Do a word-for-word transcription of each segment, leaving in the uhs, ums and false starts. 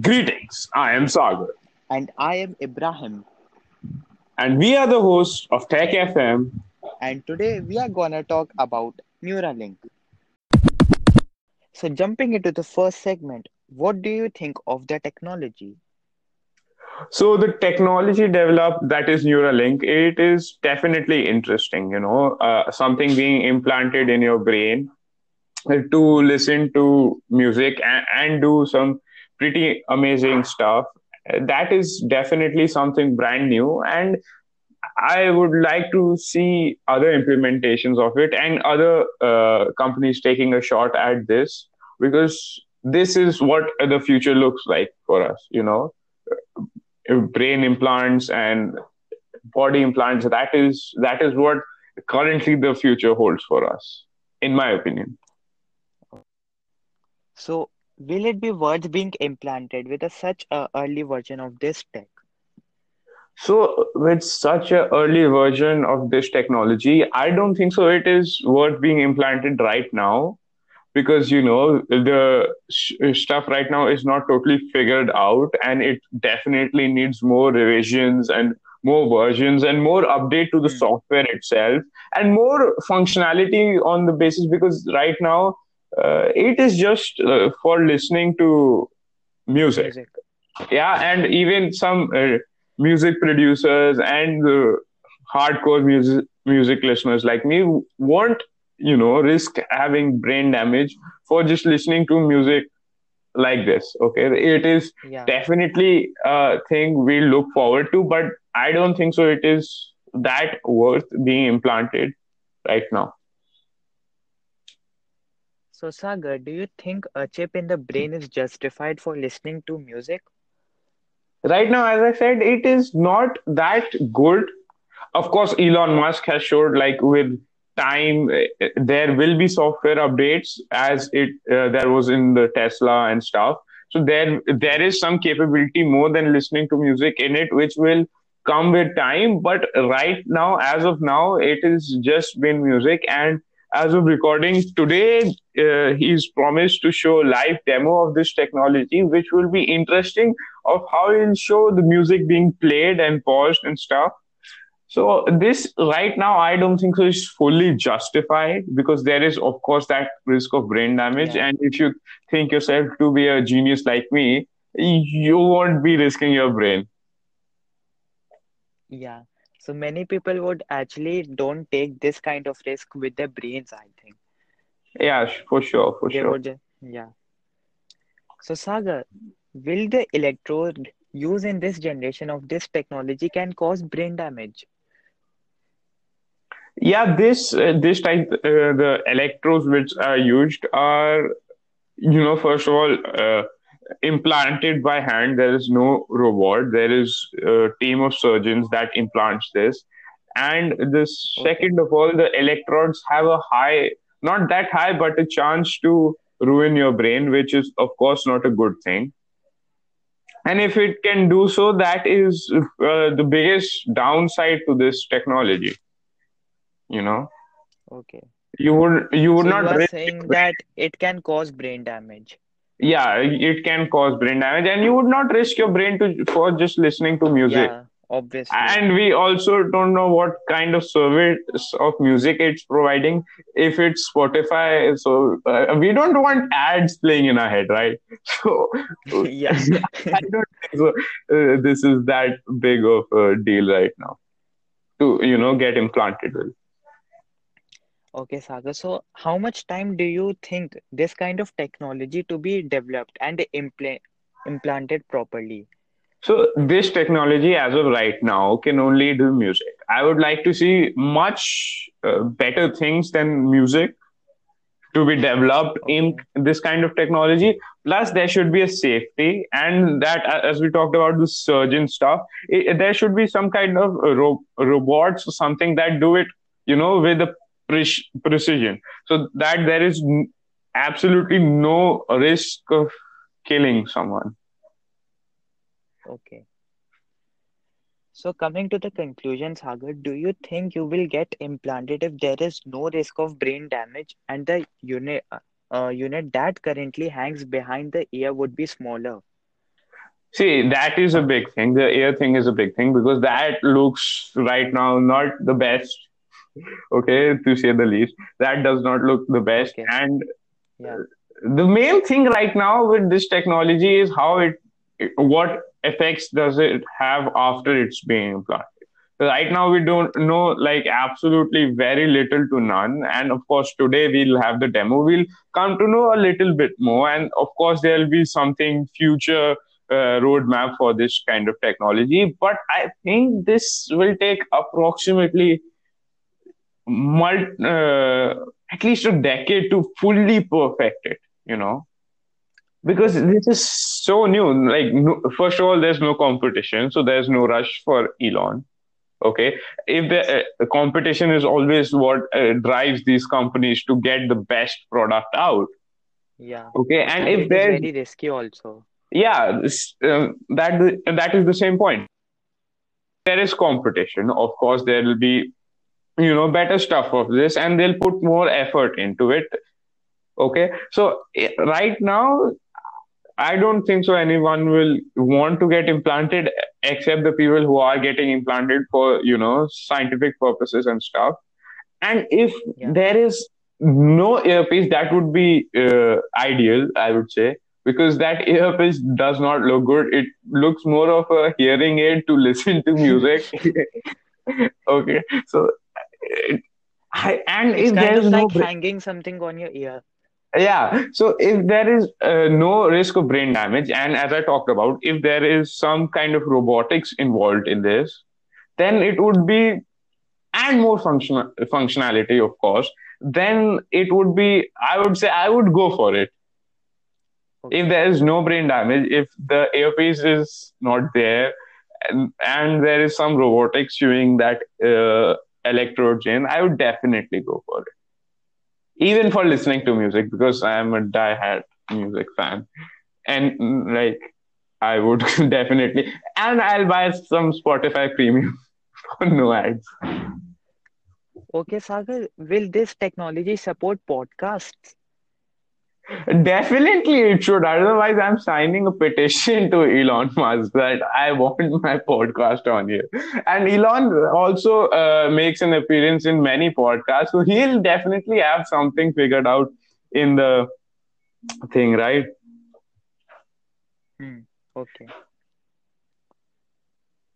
Greetings, I am Sagar. And I am Ibrahim. And we are the hosts of Tech F M. And today we are gonna talk about Neuralink. So jumping into the first segment, what do you think of the technology? So the technology developed, that is Neuralink, it is definitely interesting, you know, uh, something being implanted in your brain to listen to music and, and do some pretty amazing stuff. That is definitely something brand new, and I would like to see other implementations of it and other uh, companies taking a shot at this, because this is what the future looks like for us, you know, brain implants and body implants. That is, that is what currently the future holds for us, in my opinion. So, will it be worth being implanted with a, such an early version of this tech? So, with such an early version of this technology, I don't think so it is worth being implanted right now, because, you know, the sh- stuff right now is not totally figured out, and it definitely needs more revisions and more versions and more update to the mm. software itself and more functionality on the basis, because right now, Uh, it is just uh, for listening to music. music. Yeah, and even some uh, music producers and uh, hardcore music music listeners like me won't, you know, risk having brain damage for just listening to music like this. Okay, it is yeah. definitely a thing we look forward to, but I don't think so it is that worth being implanted right now. So, Sagar, do you think a chip in the brain is justified for listening to music? Right now, as I said, it is not that good. Of course, Elon Musk has showed, like, with time, there will be software updates, as it uh, there was in the Tesla and stuff. So there, there is some capability more than listening to music in it, which will come with time. But right now, as of now, it is just been music. And as of recording today, uh, he's promised to show live demo of this technology, which will be interesting, of how he'll show the music being played and paused and stuff. So this right now, I don't think so is fully justified, because there is, of course, that risk of brain damage. Yeah. And if you think yourself to be a genius like me, you won't be risking your brain. Yeah. So many people would actually don't take this kind of risk with their brains, I think. Yeah, for sure, for they sure. Would, yeah. So, Sagar, will the electrode used in this generation of this technology can cause brain damage? Yeah, this uh, this type, uh, the electrodes which are used are, you know, first of all, uh, implanted by hand. There is no robot. There is a team of surgeons that implants this. And the second of all, the electrodes have a high, not that high, but a chance to ruin your brain, which is, of course, not a good thing. And if it can do so, that is uh, the biggest downside to this technology. You know? Okay. You would, you would so not... You are saying that it can cause brain damage. Yeah, it can cause brain damage, and you would not risk your brain to for just listening to music. Yeah, obviously. And we also don't know what kind of service of music it's providing, if it's Spotify. So uh, we don't want ads playing in our head, right? So yeah, I don't think so. Uh, this is that big of a deal right now to, you know, get implanted with. Okay, Sagar. So how much time do you think this kind of technology to be developed and impl- implanted properly? So this technology as of right now can only do music. I would like to see much uh, better things than music to be developed in this kind of technology. Plus, there should be a safety, and that, as we talked about the surgeon stuff, it, there should be some kind of ro- robots or something that do it, you know, with the precision, so that there is absolutely no risk of killing someone. Okay. So coming to the conclusion, Sagar, do you think you will get implanted if there is no risk of brain damage and the unit, uh, unit that currently hangs behind the ear would be smaller? See, that is a big thing. The air thing is a big thing because that looks right now not the best. Okay, to say the least. That does not look the best. Okay. And yeah. The main thing right now with this technology is how it, it, what effects does it have after it's being applied? Right now, we don't know, like, absolutely very little to none. And of course, today we'll have the demo. We'll come to know a little bit more. And of course, there'll be something future uh, roadmap for this kind of technology. But I think this will take approximately multi, uh, at least a decade to fully perfect it, you know. Because this is so new. Like, no, first of all, there's no competition. So there's no rush for Elon. Okay, if the uh, competition is always what uh, drives these companies to get the best product out. Yeah. Okay, and, and if they're very risky also. Yeah, this, uh, that that is the same point. There is competition. Of course, there will be, you know, better stuff of this, and they'll put more effort into it. Okay, so right now, I don't think so anyone will want to get implanted except the people who are getting implanted for, you know, scientific purposes and stuff. And if yeah. there is no earpiece, that would be uh, ideal, I would say, because that earpiece does not look good. It looks more of a hearing aid to listen to music. Okay. So, I, and it's if kind there's of like no... hanging something on your ear. Yeah. So if there is uh, no risk of brain damage, and as I talked about, if there is some kind of robotics involved in this, then it would be, and more function- functionality, of course, then it would be, I would say, I would go for it. Okay. If there is no brain damage, if the earpiece is not there, and, and there is some robotics using that uh, electrode chain, I would definitely go for it. Even for listening to music, because I am a die-hard music fan. And, like, I would definitely... And I'll buy some Spotify premium for no ads. Okay, Sagar, will this technology support podcasts? Definitely it should. Otherwise, I'm signing a petition to Elon Musk that I want my podcast on here. And Elon also uh, makes an appearance in many podcasts. So he'll definitely have something figured out in the thing, right? Hmm. Okay.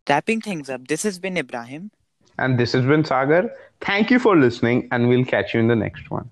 Wrapping things up, this has been Ibrahim. And this has been Sagar. Thank you for listening, and we'll catch you in the next one.